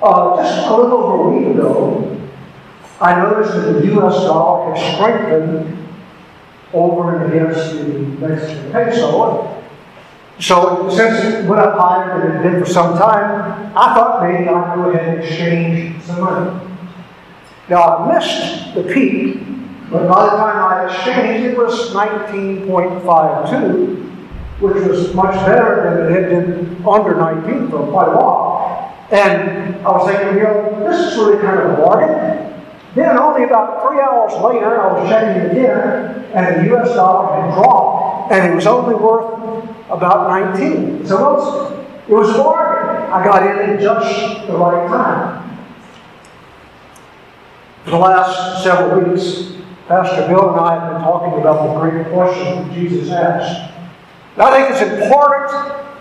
Just a little over a week ago, I noticed that the U.S. dollar has strengthened over and against the Mexican peso. So since it went up higher than it did for some time, I thought maybe I'd go ahead and exchange some money. Now I missed the peak, but by the time I exchanged, it was 19.52, which was much better than it had been under 19 for quite a while. And I was thinking, you know, this is really kind of a bargain. Then only about 3 hours later, I was checking it again, and the U.S. dollar had dropped, and it was only worth about 19. So it was a bargain. I got in at just the right time. For the last several weeks, Pastor Bill and I have been talking about the great question that Jesus asked. And I think it's important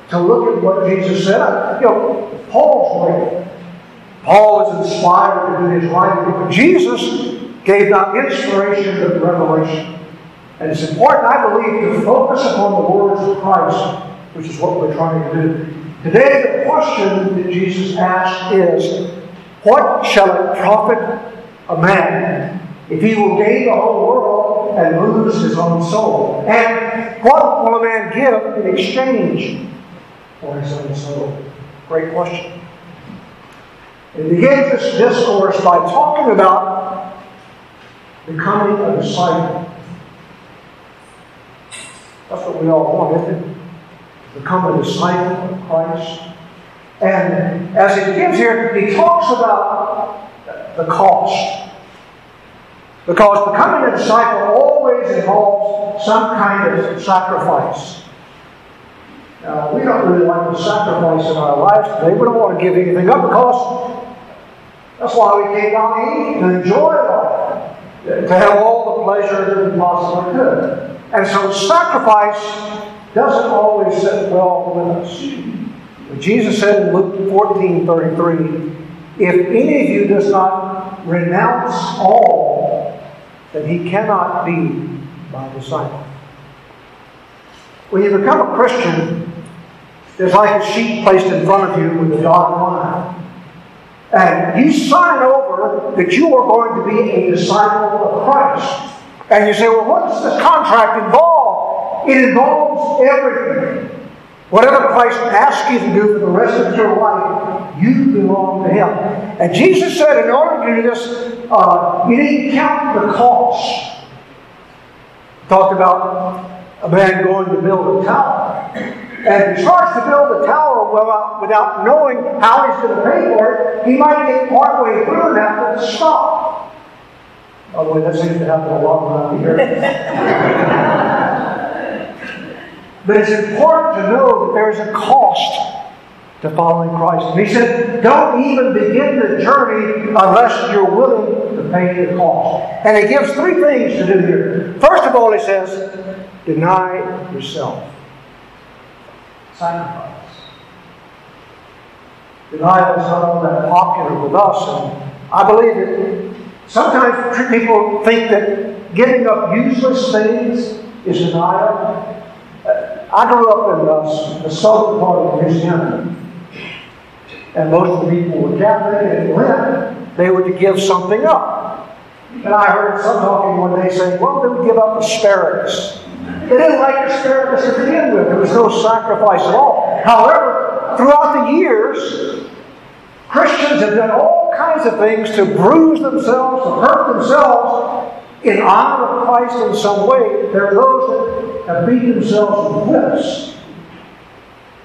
to look at what Jesus said. You know, Paul's way. Paul was inspired to do his writing, but Jesus gave not inspiration but revelation. And it's important, I believe, to focus upon the words of Christ, which is what we're trying to do. Today, the question that Jesus asked is, what shall it profit a man if he will gain the whole world and lose his own soul? And what will a man give in exchange for his own soul? Great question. And he began this discourse by talking about becoming a disciple. That's what we all want, isn't it? Become a disciple of Christ. And as he begins here, he talks about the cost. Because becoming a disciple always involves some kind of sacrifice. Now, we don't really like to sacrifice in our lives today. We don't want to give anything up because that's why we came down to eat and enjoy life, to have all the pleasure that we possibly could. And so sacrifice doesn't always sit well with us. But Jesus said in Luke 14:33, if any of you does not renounce all, then he cannot be my disciple. When you become a Christian, there's like a sheet placed in front of you with a dotted line. And you sign over that you are going to be a disciple of Christ. And you say, well, what does this contract involve? It involves everything. Whatever Christ asks you to do for the rest of your life, you belong to Him. And Jesus said in order to do this, you need to count the cost. Talked about a man going to build a tower. And if he starts to build a tower without knowing how he's going to pay for it, he might get partway through and have to stop. By the way, that seems to happen a lot around here. But it's important to know that there is a cost to following Christ. And he said, don't even begin the journey unless you're willing to pay the cost. And he gives three things to do here. First of all, he says, deny yourself. Sacrifice. Denial is not all that popular with us, and I believe it. Sometimes people think that giving up useless things is denial. I grew up in the southern part of Louisiana, and most of the people were Catholic, and when they were to give something up. And I heard some talking one day saying, well, they would give up asparagus. They didn't like asparagus to begin with. There was no sacrifice at all. However, throughout the years, Christians have done all kinds of things to bruise themselves, to hurt themselves in honor of Christ in some way. There are those that have beat themselves with whips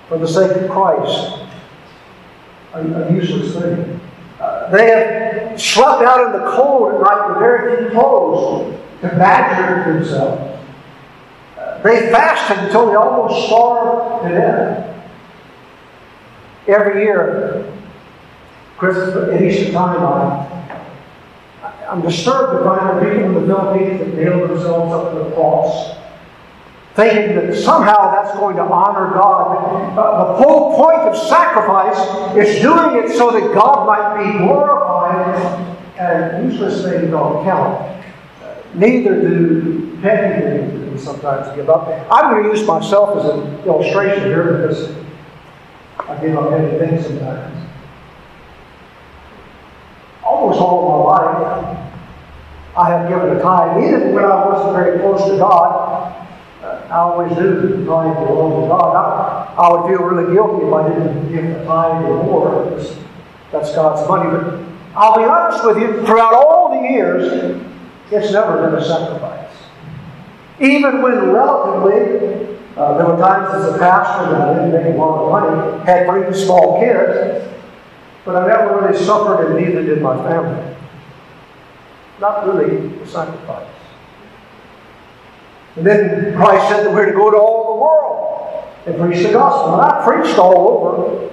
for the sake of Christ. A useless thing. They have slept out in the cold at night with very few clothes to badger themselves. They fasted until they almost starved to death. Every year, Christmas at Easter time, I'm disturbed to find the people in the Philippines that nail themselves up to the cross, thinking that somehow that's going to honor God. But the whole point of sacrifice is doing it so that God might be glorified, and useless things don't count. Neither do petty things that we sometimes give up. I'm going to use myself as an illustration here because I give up petty things sometimes. almost all my life, I have given a tithe, even when I wasn't very close to God. I always knew that tithe belonged to God. I would feel really guilty if I didn't give the tithe anymore, because that's God's money. But I'll be honest with you, throughout all the years, it's never been a sacrifice. Even when relatively, there were times as a pastor that I didn't make a lot of money, had three small kids, but I never really suffered, and neither did my family. Not really a sacrifice. And then Christ said that we're to go to all the world and preach the gospel. And I preached all over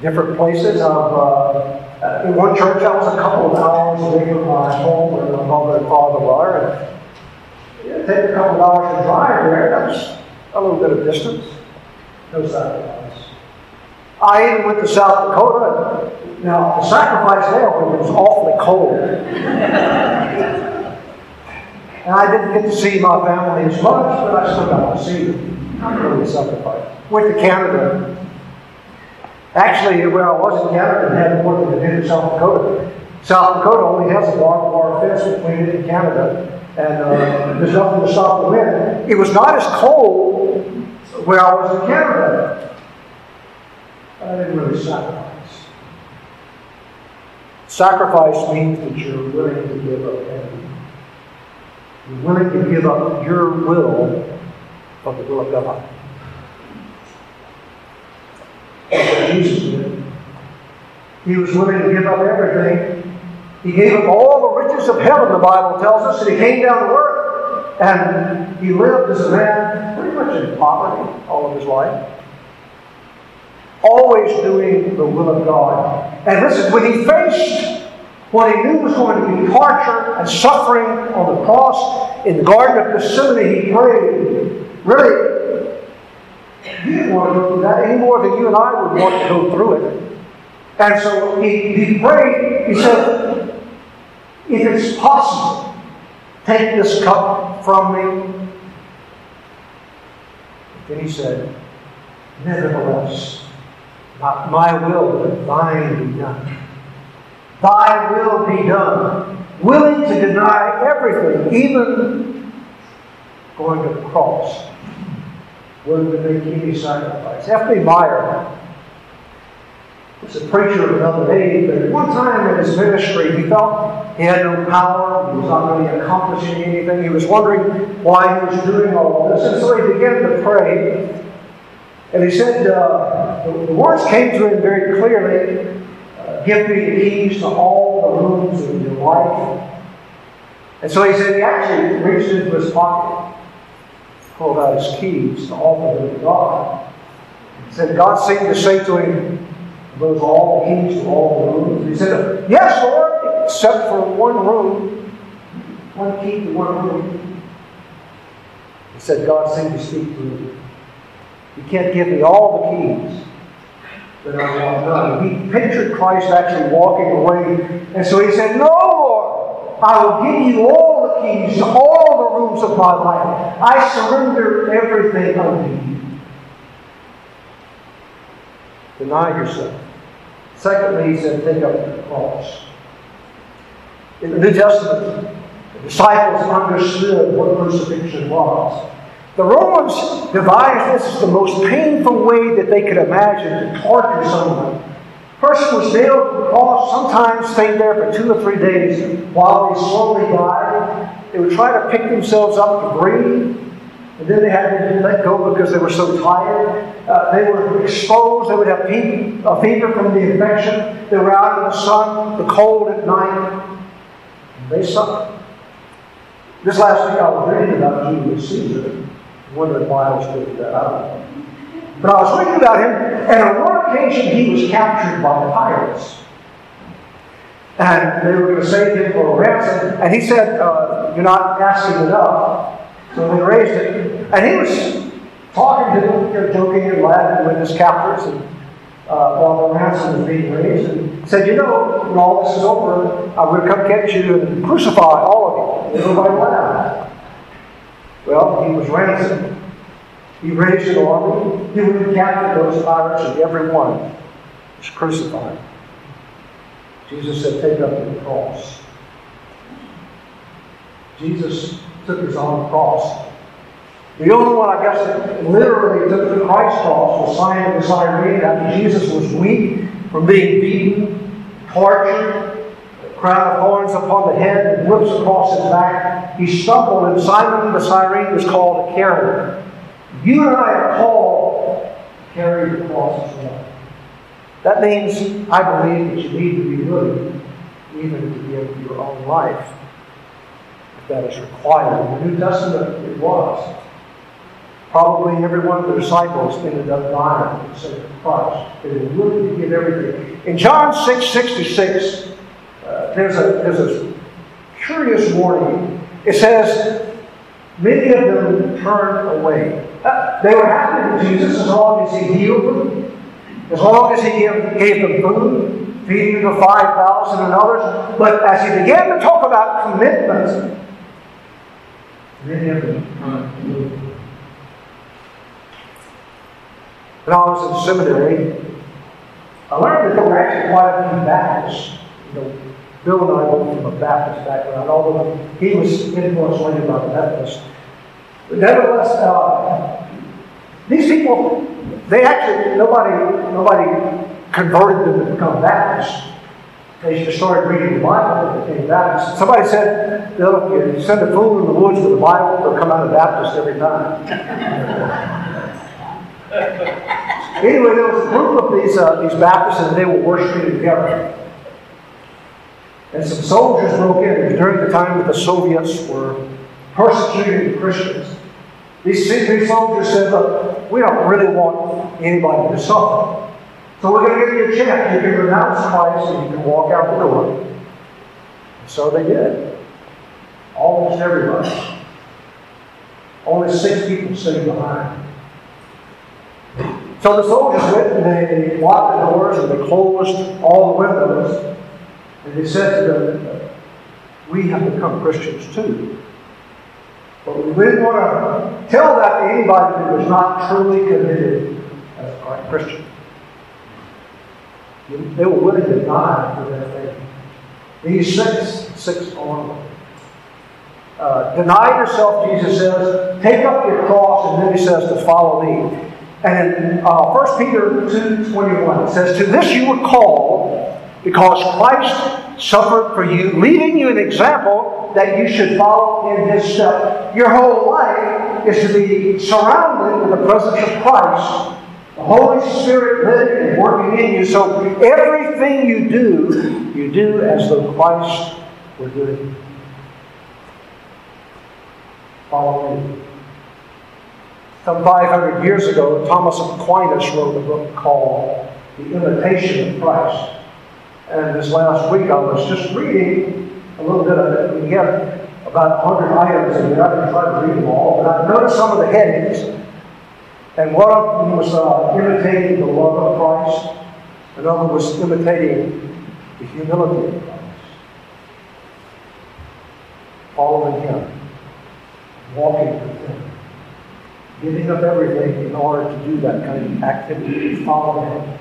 different places. In one church, I was a couple of hours away from my home where my mother and father were. And it took a couple of hours to drive there. That was a little bit of distance. No sacrifice. I even went to South Dakota. Now, the sacrifice there was awfully cold. And I didn't get to see my family as much, but I still got to see them. Not really a sacrifice. Went to Canada. Actually, when I was in Canada, I had more than I did in South Dakota. South Dakota only has a barbed wire fence between it and Canada, and there's nothing to stop the wind. It was not as cold where I was in Canada. I didn't really sacrifice. Sacrifice means that you're willing to give up everything. You're willing to give up your will for the will of God. That's what Jesus did. He was willing to give up everything. He gave up all the riches of heaven, the Bible tells us, and he came down to earth, and he lived as a man pretty much in poverty all of his life. Always doing the will of God. And listen, when he faced what he knew was going to be torture and suffering on the cross in the Garden of Gethsemane, he prayed, really, he didn't want to go through that any more than you and I would want to go through it. And so he prayed, he said, if it's possible, take this cup from me. Then he said, nevertheless, not my will, but thine be done. Thy will be done. Willing to deny everything, even going to the cross. Willing to make any sacrifice. F.B. Meyer was a preacher of another day, but at one time in his ministry, he felt he had no power, he was not really accomplishing anything. He was wondering why he was doing all this. And so he began to pray. And he said, the words came to him very clearly, give me the keys to all the rooms of your life. And so he said, he actually reached into his pocket, pulled out his keys to all the rooms of God. He said, God seemed to say to him, those are all the keys to all the rooms. He said, yes, Lord, except for one room, one key to one room. He said, God seemed to speak to him. You can't give me all the keys that I want done. He pictured Christ actually walking away. And so he said, no, Lord, I will give you all the keys to all the rooms of my life. I surrender everything unto you. Deny yourself. Secondly, he said, take up the cross. In the New Testament, the disciples understood what crucifixion was. The Romans devised this as the most painful way that they could imagine to torture someone. Person was nailed to the cross, sometimes stayed there for 2 or 3 days while they slowly died. They would try to pick themselves up to breathe, and then they had to let go because they were so tired. They were exposed, they would have a fever from the infection. They were out in the sun, the cold at night, and they suffered. This last week I was reading about Julius Caesar. Wondering why I was doing that, I don't know. But I was reading about him, and on one occasion he was captured by the pirates. And they were going to save him for a ransom, and he said, you're not asking enough. So they raised it. And he was talking to them, joking and laughing with his captors, and while the ransom was being raised, and said, you know, when all this is over, I'm going to come get you and crucify all of you. Everybody laughed. Well, he was ransomed. He raised an army. He would have captured those pirates, and every one was crucified. Jesus said, take up your cross. Jesus took his own cross. The only one, I guess, that literally took the Christ cross was Simon the Cyrene, after Jesus was weak from being beaten, tortured, a crown of thorns upon the head, and whips across his back. He stumbled, and Simon the Cyrene was called a carrier. You and I are called to carry the cross as well. That means, I believe, that you need to be willing even to give your own life if that is required. In the New Testament, it was. Probably every one of the disciples ended up dying for the sake of Christ. They were willing to give everything. In John 6:66, there's a curious warning. It says, many of them turned away. They were happy with Jesus as long as he healed them, as long as he gave them food, feeding the 5,000 and others. But as he began to talk about commitments, many of them turned away. When I was in seminary, I learned that there were actually quite a few Baptists. You know, Bill and I were from a Baptist background, although he was influenced later by the Methodists. But nevertheless, these people, they actually, nobody converted them to become Baptists. They just started reading the Bible and became Baptists. Somebody said, Bill, if you send a fool in the woods with the Bible, they'll come out of Baptist every time. Anyway, there was a group of these Baptists, and they were worshiping together. And some soldiers broke in during the time that the Soviets were persecuting Christians. These soldiers said, look, we don't really want anybody to suffer. So we're going to give you a chance. You can renounce Christ and you can walk out the door. And so they did. Almost everybody. Only 6 people sitting behind. So the soldiers went and they locked the doors and they closed all the windows. And they said to them, we have become Christians too. But we didn't want to tell that to anybody who was not truly committed as a Christian. They were willing to die for their faith. These six onward. Deny yourself, Jesus says. Take up your cross, and then he says to follow me. And in 1 Peter 2:21, it says, to this you were called, because Christ suffered for you, leaving you an example that you should follow in his steps. Your whole life is to be surrounded with the presence of Christ, the Holy Spirit living and working in you. So everything you do as though Christ were doing. Follow me. Some 500 years ago, Thomas Aquinas wrote a book called The Imitation of Christ. And this last week I was just reading a little bit of it. We had about 100 items, and I didn't try to read them all, but I noticed some of the headings. And one of them was imitating the love of Christ. Another was imitating the humility of Christ. Following him. Walking with him. Giving up everything in order to do that kind of activity, to follow him.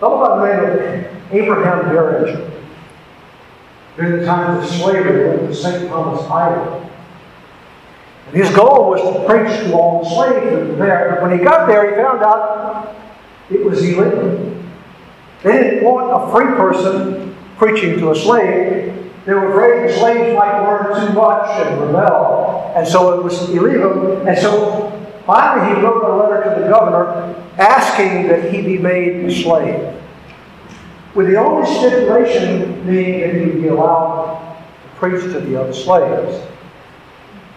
Thought about the man Abraham Darby. During the time of slavery, went to St. Thomas Island. And his goal was to preach to all the slaves there. But when he got there, he found out it was illegal. They didn't want a free person preaching to a slave. They were afraid the slaves might learn too much and rebel. And so it was illegal. And so finally, he wrote a letter to the governor asking that he be made a slave, with the only stipulation being that he would be allowed to preach to the other slaves.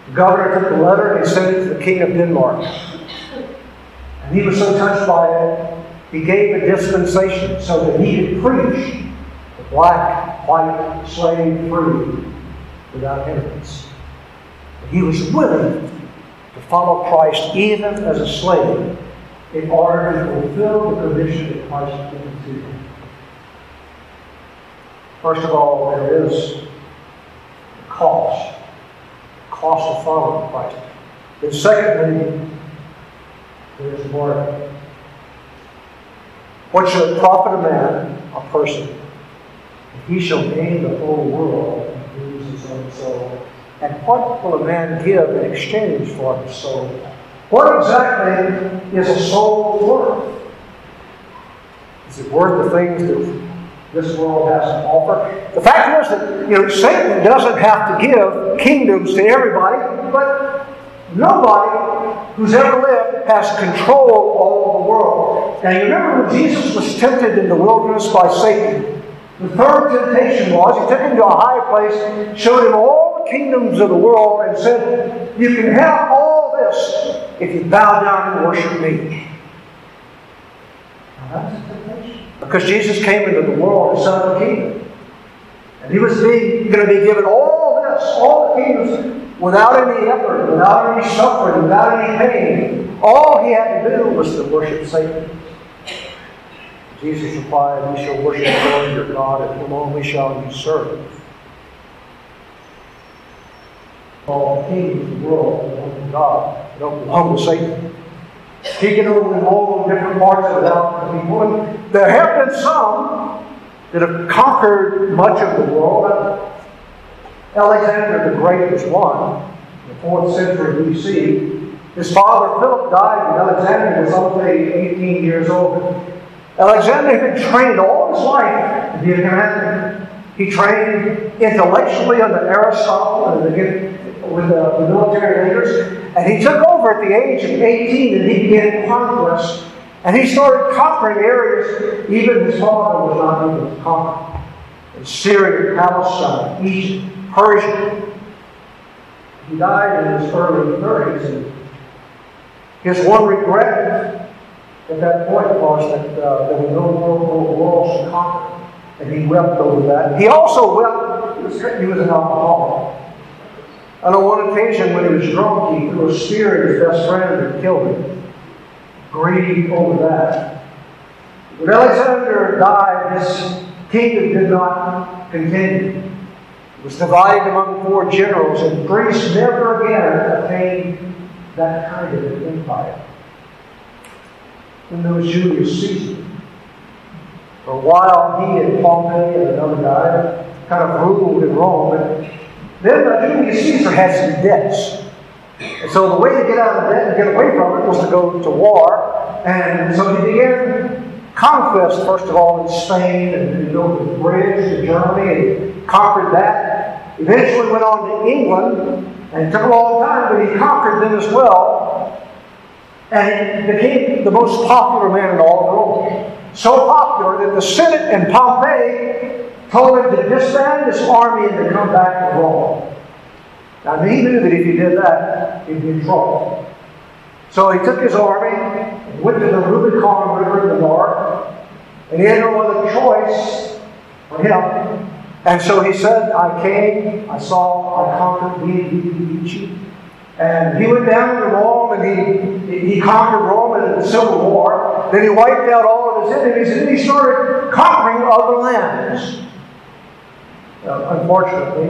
The governor took the letter and he sent it to the king of Denmark. And he was so touched by it, he gave a dispensation so that he could preach the black, white, slave free without hindrance. He was willing to follow Christ even as a slave in order to fulfill the commission that Christ gave to him. First of all, there is the cost. The cost of following Christ. Then secondly, there is martyrdom. What should it profit a man, a person, if He shall gain the whole world and lose his own soul. And what will a man give in exchange for his soul? What exactly is a soul worth? Is it worth the things that this world has to offer? The fact is that Satan doesn't have to give kingdoms to everybody, but nobody who's ever lived has control over the world. Now you remember when Jesus was tempted in the wilderness by Satan, the third temptation was he took him to a high place, showed him all the kingdoms of the world, and said, "You can have all this if you bow down and worship me." Now that's a temptation. Because Jesus came into the world as Son of the Kingdom. And he was going to be given all this, all the kingdoms, without any effort, without any suffering, without any pain. All he had to do was to worship Satan. Jesus replied, "We shall worship the Lord your God, and whom only shall you serve." All the kingdoms of the world belong to God, they don't belong to Satan. He can only hold different parts without being one. There have been some that have conquered much of the world. Alexander the Great was one, in the 4th century BC. His father Philip died when Alexander was only 18 years old. Alexander had been trained all his life to be a commander. He trained intellectually under Aristotle and with the military leaders. And he took over at the age of 18 and he began conquest. And he started conquering areas even his father was not able to conquer. In Syria, Palestine, Egypt, Persia. He died in his early 30s. And his one regret at that point was that there were no more walls to conquer. And he wept over that. He also wept, he was an alcoholic. And on one occasion when he was drunk, he threw a spear at his best friend and killed him. Grieved over that. When Alexander died, his kingdom did not continue. It was divided among 4 generals, and Greece never again attained that kind of an empire. Then there was Julius Caesar. For a while, he and Pompey and another guy kind of ruled in Rome, but then Julius Caesar had some debts. And so the way to get out of debt and get away from it was to go to war. And so he began conquest, first of all, in Spain, and built a bridge to Germany and conquered that. Eventually went on to England, and it took a long time, but he conquered them as well. And became the most popular man in all of Rome. So popular that the Senate in Pompey told him to disband his army and to come back to Rome. Now he knew that if he did that, he'd be in trouble. So he took his army and went to the Rubicon River in the north, and he had no other choice for him. And so he said, "I came, I saw, I conquered, we." And he went down to Rome and he conquered Rome in the Civil War. Then he wiped out all of his enemies and he started conquering other lands. Unfortunately,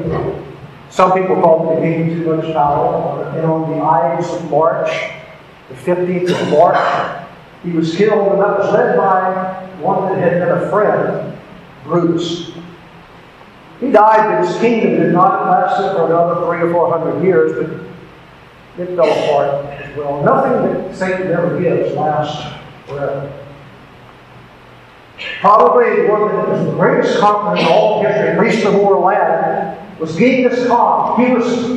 some people thought they gained too much power. And on the Ides of March, the 15th of March, he was killed, and that was led by one that had been a friend, Brutus. He died, but his kingdom did not last for another 300 or 400 years, but it fell apart as well. Nothing that Satan ever gives lasts forever. Probably one that was the greatest conqueror in all history, at least the more land, was Genghis Khan. He was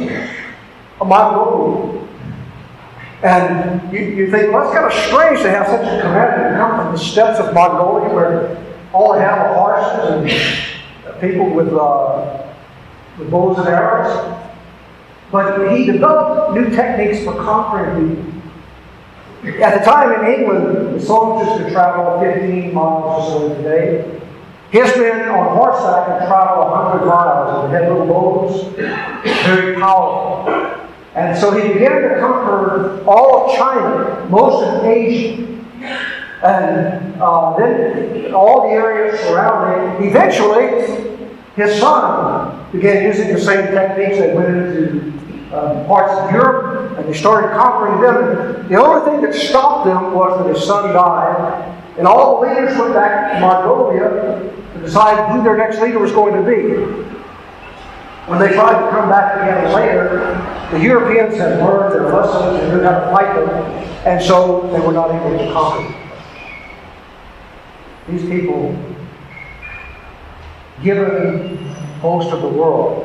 a Mongolian. And you think, well, it's kind of strange to have such a commander come from the steppes of Mongolia, where all they have are horses and people with bows and arrows. But he developed new techniques for conquering people. At the time in England, the soldiers could travel 15 miles or so a day. His men on horseback could travel 100 miles and had little bows. Very powerful. And so he began to conquer all of China, most of Asia, and then all the areas surrounding. Eventually, his son began using the same techniques that went into parts of Europe. And they started conquering them. The only thing that stopped them was that his son died. And all the leaders went back to Mongolia, to the decide who their next leader was going to be. When they tried to come back again later, the Europeans had learned their lessons and knew how to fight them, and so they were not able to conquer them. These people, given most of the world,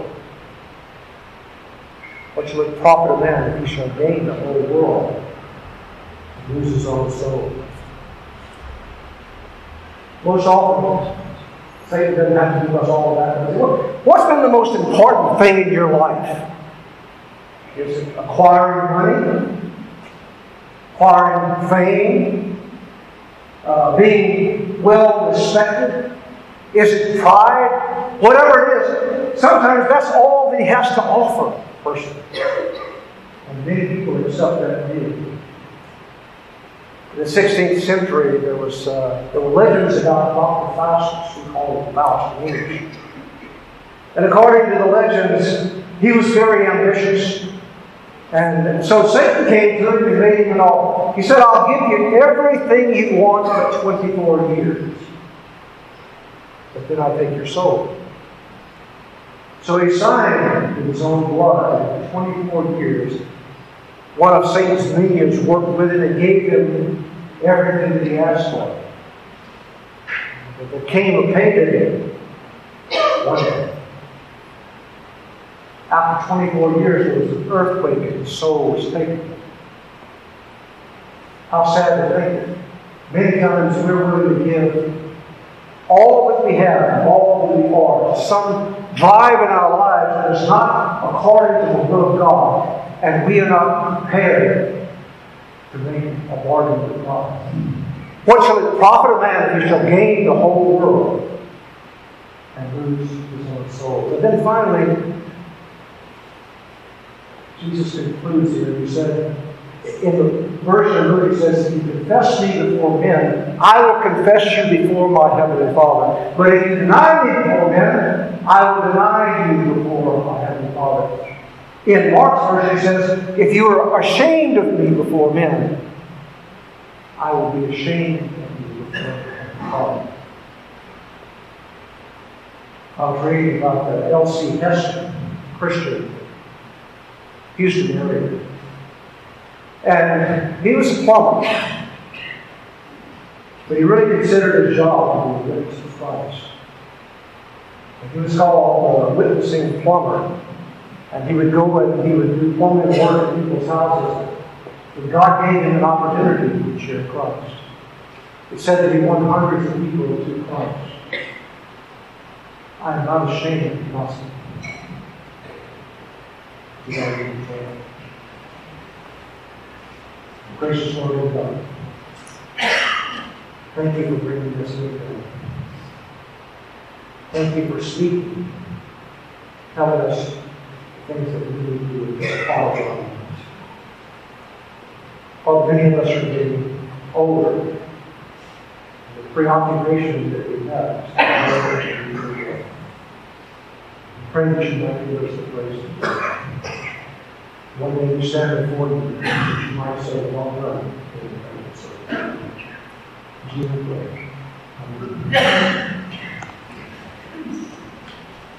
what shall it profit a man if he shall gain the whole world and lose his own soul? Most often, Satan doesn't have to give us all of that. Look, what's been the most important thing in your life? Is it acquiring money? Acquiring fame? Being well respected? Is it pride? Whatever it is, sometimes that's all that he has to offer a person. And many people accept that view. In the 16th century, there were legends about Dr. Faustus, we call him Faust in English. And according to the legends, he was very ambitious. And so Satan came to him and made him an offer. He said, I'll give you everything you want for 24 years. But then I'll take your soul. So he signed in his own blood 24 years. One of Satan's minions worked with it and gave him everything that he asked for. But there came a pay to him one day. After 24 years, there was an earthquake and his soul was taken. How sad to think. Many times we're willing to give all that we have, all that we are, some drive in our lives that is not according to the will of God, and we are not prepared to make a bargain with God. What shall it profit a man if he shall gain the whole world and lose his own soul? And then finally, Jesus concludes here. He said, in the version, he says, if you confess me before men, I will confess you before my heavenly Father. But if you deny me before men, I will deny you before my heavenly Father. In Mark's version, he says, if you are ashamed of me before men, I will be ashamed of you before my Father. I was reading about the LC Hester, Christian, Houston area. And he was a plumber, but he really considered his job to be a witness of Christ. And he was called a witnessing plumber, and he would go and he would do plumbing work in people's houses. But God gave him an opportunity to share Christ. It said that he won hundreds of people to Christ. I am not ashamed of the gospel. You know, gracious Lord, O God, thank you for bringing this new day. Thank you for speaking, telling us things that we need to do to follow our lives. Father, many of us are getting older. The preoccupation that we have is that we need to do. Pray that you might give us the grace to do. One day you stand before you, you might say, well done. In Jesus' name.